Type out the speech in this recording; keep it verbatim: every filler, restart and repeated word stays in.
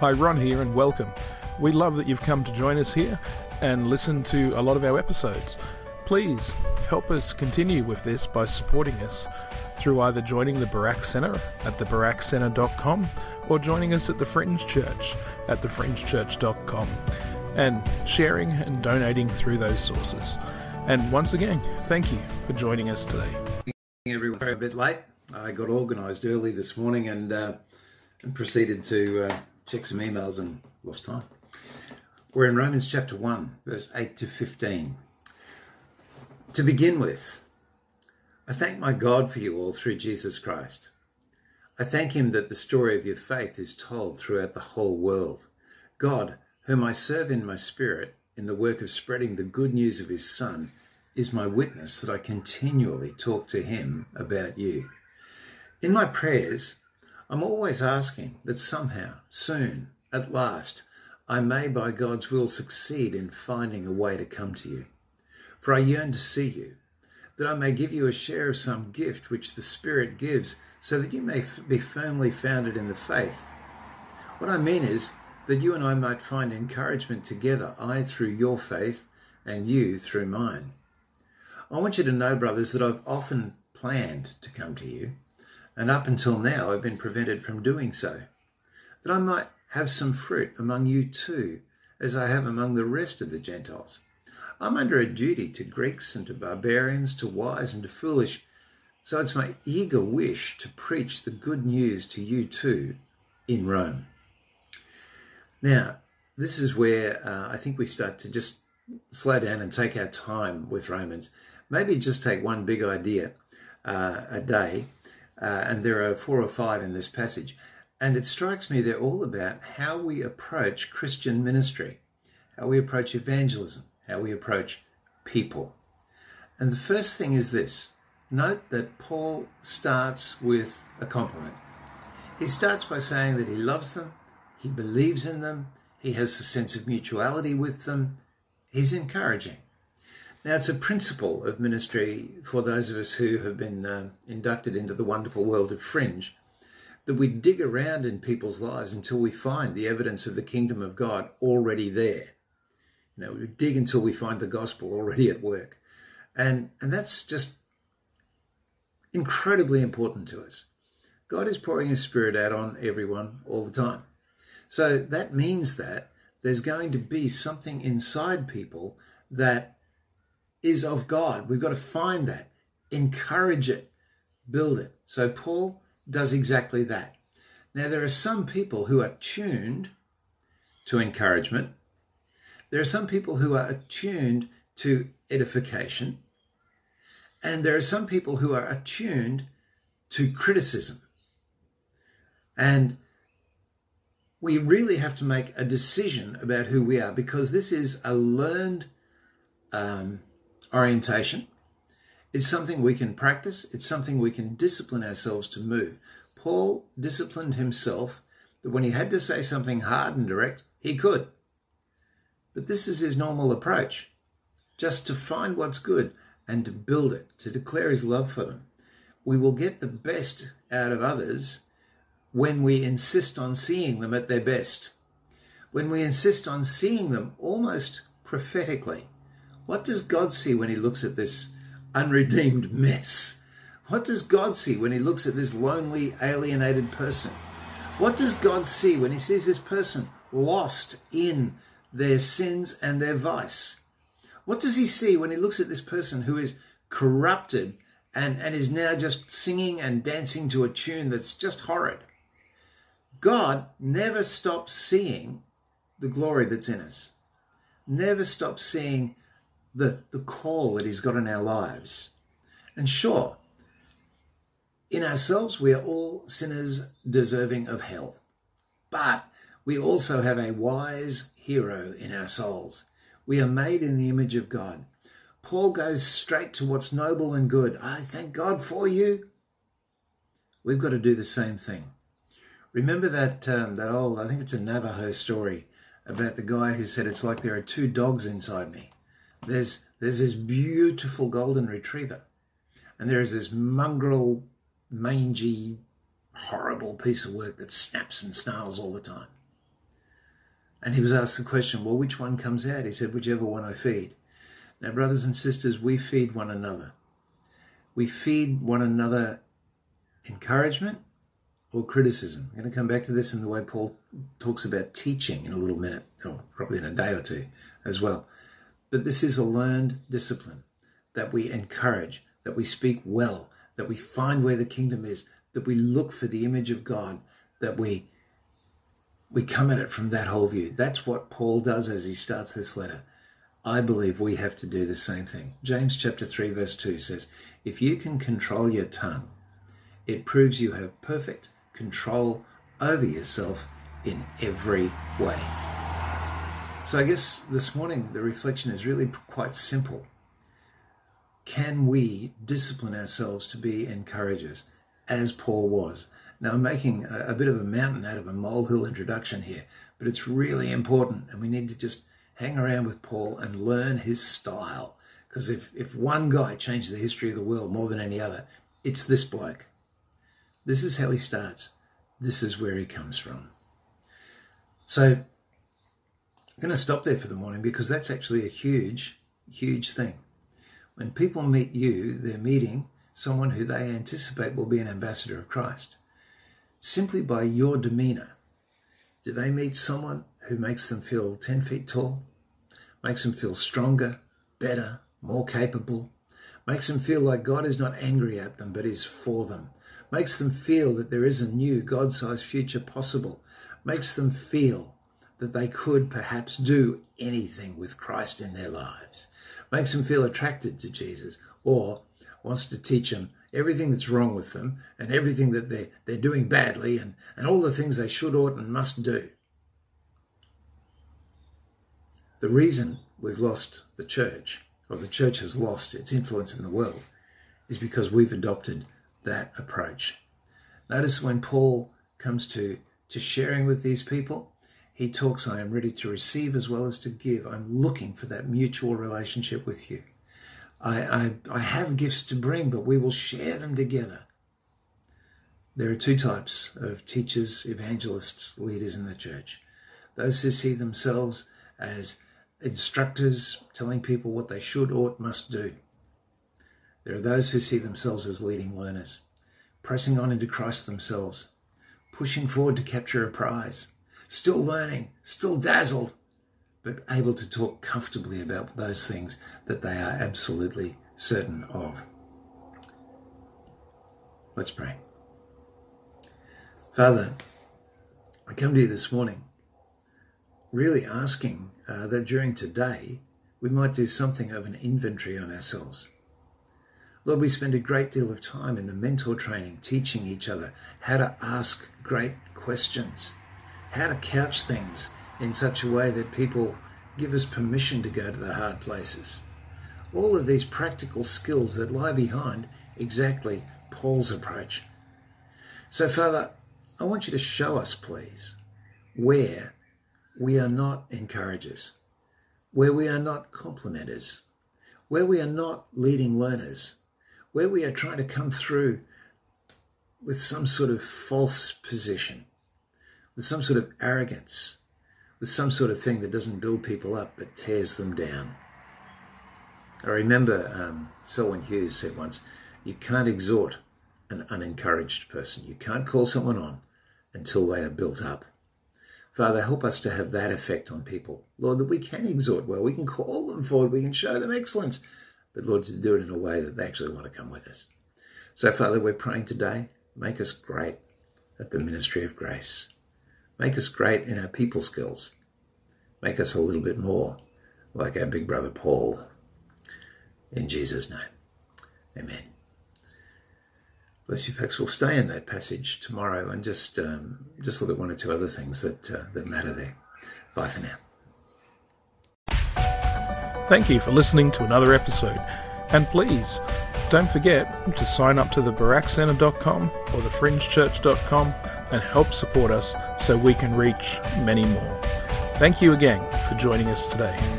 Hi, Ron here, and welcome. We love that you've come to join us here and listen to a lot of our episodes. Please help us continue with this by supporting us through either joining the Barak Center at the barak center dot com or joining us at the Fringe Church at the fringe church dot com and sharing and donating through those sources. And once again, thank you for joining us today. Everyone, a bit late. I got organised early this morning and, uh, and proceeded to uh, check some emails and lost time. We're in Romans chapter one, verse eight to fifteen. To begin with, I thank my God for you all through Jesus Christ. I thank him that the story of your faith is told throughout the whole world. God, whom I serve in my spirit in the work of spreading the good news of his Son, is my witness that I continually talk to him about you. In my prayers, I'm always asking that somehow, soon, at last, I may by God's will succeed in finding a way to come to you. For I yearn to see you, that I may give you a share of some gift which the Spirit gives, so that you may f- be firmly founded in the faith. What I mean is that you and I might find encouragement together, I through your faith and you through mine. I want you to know, brothers, that I've often planned to come to you, and up until now I've been prevented from doing so, that I might have some fruit among you too, as I have among the rest of the Gentiles. I'm under a duty to Greeks and to barbarians, to wise and to foolish, so it's my eager wish to preach the good news to you too in Rome. Now, this is where uh, I think we start to just slow down and take our time with Romans. Maybe just take one big idea uh, a day, uh, and there are four or five in this passage. And it strikes me they're all about how we approach Christian ministry, how we approach evangelism, how we approach people. And the first thing is this. Note that Paul starts with a compliment. He starts by saying that he loves them, he believes in them, he has a sense of mutuality with them. He's encouraging. Now, it's a principle of ministry for those of us who have been uh, inducted into the wonderful world of Fringe, that we dig around in people's lives until we find the evidence of the kingdom of God already there. You know, we dig until we find the gospel already at work. And, and that's just incredibly important to us. God is pouring his Spirit out on everyone all the time. So that means that there's going to be something inside people that is of God. We've got to find that, encourage it, build it. So Paul does exactly that. Now, there are some people who are tuned to encouragement. There are some people who are attuned to edification, and there are some people who are attuned to criticism. And we really have to make a decision about who we are, because this is a learned um, orientation. It's something we can practice. It's something we can discipline ourselves to move. Paul disciplined himself that when he had to say something hard and direct, he could. But this is his normal approach, just to find what's good and to build it, to declare his love for them. We will get the best out of others when we insist on seeing them at their best, when we insist on seeing them almost prophetically. What does God see when he looks at this unredeemed mess? What does God see when he looks at this lonely, alienated person? What does God see when he sees this person lost in their sins and their vice? What does he see when he looks at this person who is corrupted and, and is now just singing and dancing to a tune that's just horrid? God never stops seeing the glory that's in us, never stops seeing the, the call that he's got in our lives. And sure, in ourselves, we are all sinners deserving of hell. But we also have a wise hero in our souls. We are made in the image of God. Paul goes straight to what's noble and good. I thank God for you. We've got to do the same thing. Remember that um, that old, I think it's a Navajo story about the guy who said, it's like there are two dogs inside me. There's, there's this beautiful golden retriever, and there is this mongrel, mangy, horrible piece of work that snaps and snarls all the time. And he was asked the question, well, which one comes out? He said, whichever one I feed. Now, brothers and sisters, we feed one another. We feed one another encouragement or criticism. I'm going to come back to this in the way Paul talks about teaching in a little minute, or probably in a day or two as well. But this is a learned discipline, that we encourage, that we speak well, that we find where the kingdom is, that we look for the image of God, that we we come at it from that whole view. That's what Paul does as he starts this letter. I believe we have to do the same thing. James chapter three, verse two says, if you can control your tongue, it proves you have perfect control over yourself in every way. So I guess this morning the reflection is really quite simple. Can we discipline ourselves to be encouragers, as Paul was? Now I'm making a, a bit of a mountain out of a molehill introduction here, but it's really important, and we need to just hang around with Paul and learn his style. Because if, if one guy changed the history of the world more than any other, it's this bloke. This is how he starts. This is where he comes from. So I'm going to stop there for the morning, because that's actually a huge, huge thing. When people meet you, they're meeting someone who they anticipate will be an ambassador of Christ. Simply by your demeanor, do they meet someone who makes them feel ten feet tall? Makes them feel stronger, better, more capable. Makes them feel like God is not angry at them, but is for them. Makes them feel that there is a new God-sized future possible. Makes them feel that they could perhaps do anything with Christ in their lives. Makes them feel attracted to Jesus, or wants to teach them everything that's wrong with them and everything that they're, they're doing badly and, and all the things they should, ought, and must do. The reason we've lost the church, or the church has lost its influence in the world, is because we've adopted that approach. Notice when Paul comes to, to sharing with these people, he talks, I am ready to receive as well as to give. I'm looking for that mutual relationship with you. I, I, I have gifts to bring, but we will share them together. There are two types of teachers, evangelists, leaders in the church. Those who see themselves as instructors, telling people what they should, ought, must do. There are those who see themselves as leading learners, pressing on into Christ themselves, pushing forward to capture a prize, still learning, still dazzled, but able to talk comfortably about those things that they are absolutely certain of. Let's pray. Father, I come to you this morning really asking uh, that during today we might do something of an inventory on ourselves. Lord, we spend a great deal of time in the mentor training teaching each other how to ask great questions, how to couch things in such a way that people give us permission to go to the hard places. All of these practical skills that lie behind exactly Paul's approach. So, Father, I want you to show us, please, where we are not encouragers, where we are not complimenters, where we are not leading learners, where we are trying to come through with some sort of false position, with some sort of arrogance, with some sort of thing that doesn't build people up but tears them down. I remember um, Selwyn Hughes said once, you can't exhort an unencouraged person. You can't call someone on until they are built up. Father, help us to have that effect on people, Lord, that we can exhort well, we can call them forward, we can show them excellence, but Lord, to do it in a way that they actually want to come with us. So Father, we're praying today, make us great at the ministry of grace. Make us great in our people skills. Make us a little bit more like our big brother Paul. In Jesus' name, amen. Bless you, folks. We'll stay in that passage tomorrow and just um, just look at one or two other things that uh, that matter there. Bye for now. Thank you for listening to another episode. And please, don't forget to sign up to the barak center dot com or the fringe church dot com and help support us so we can reach many more. Thank you again for joining us today.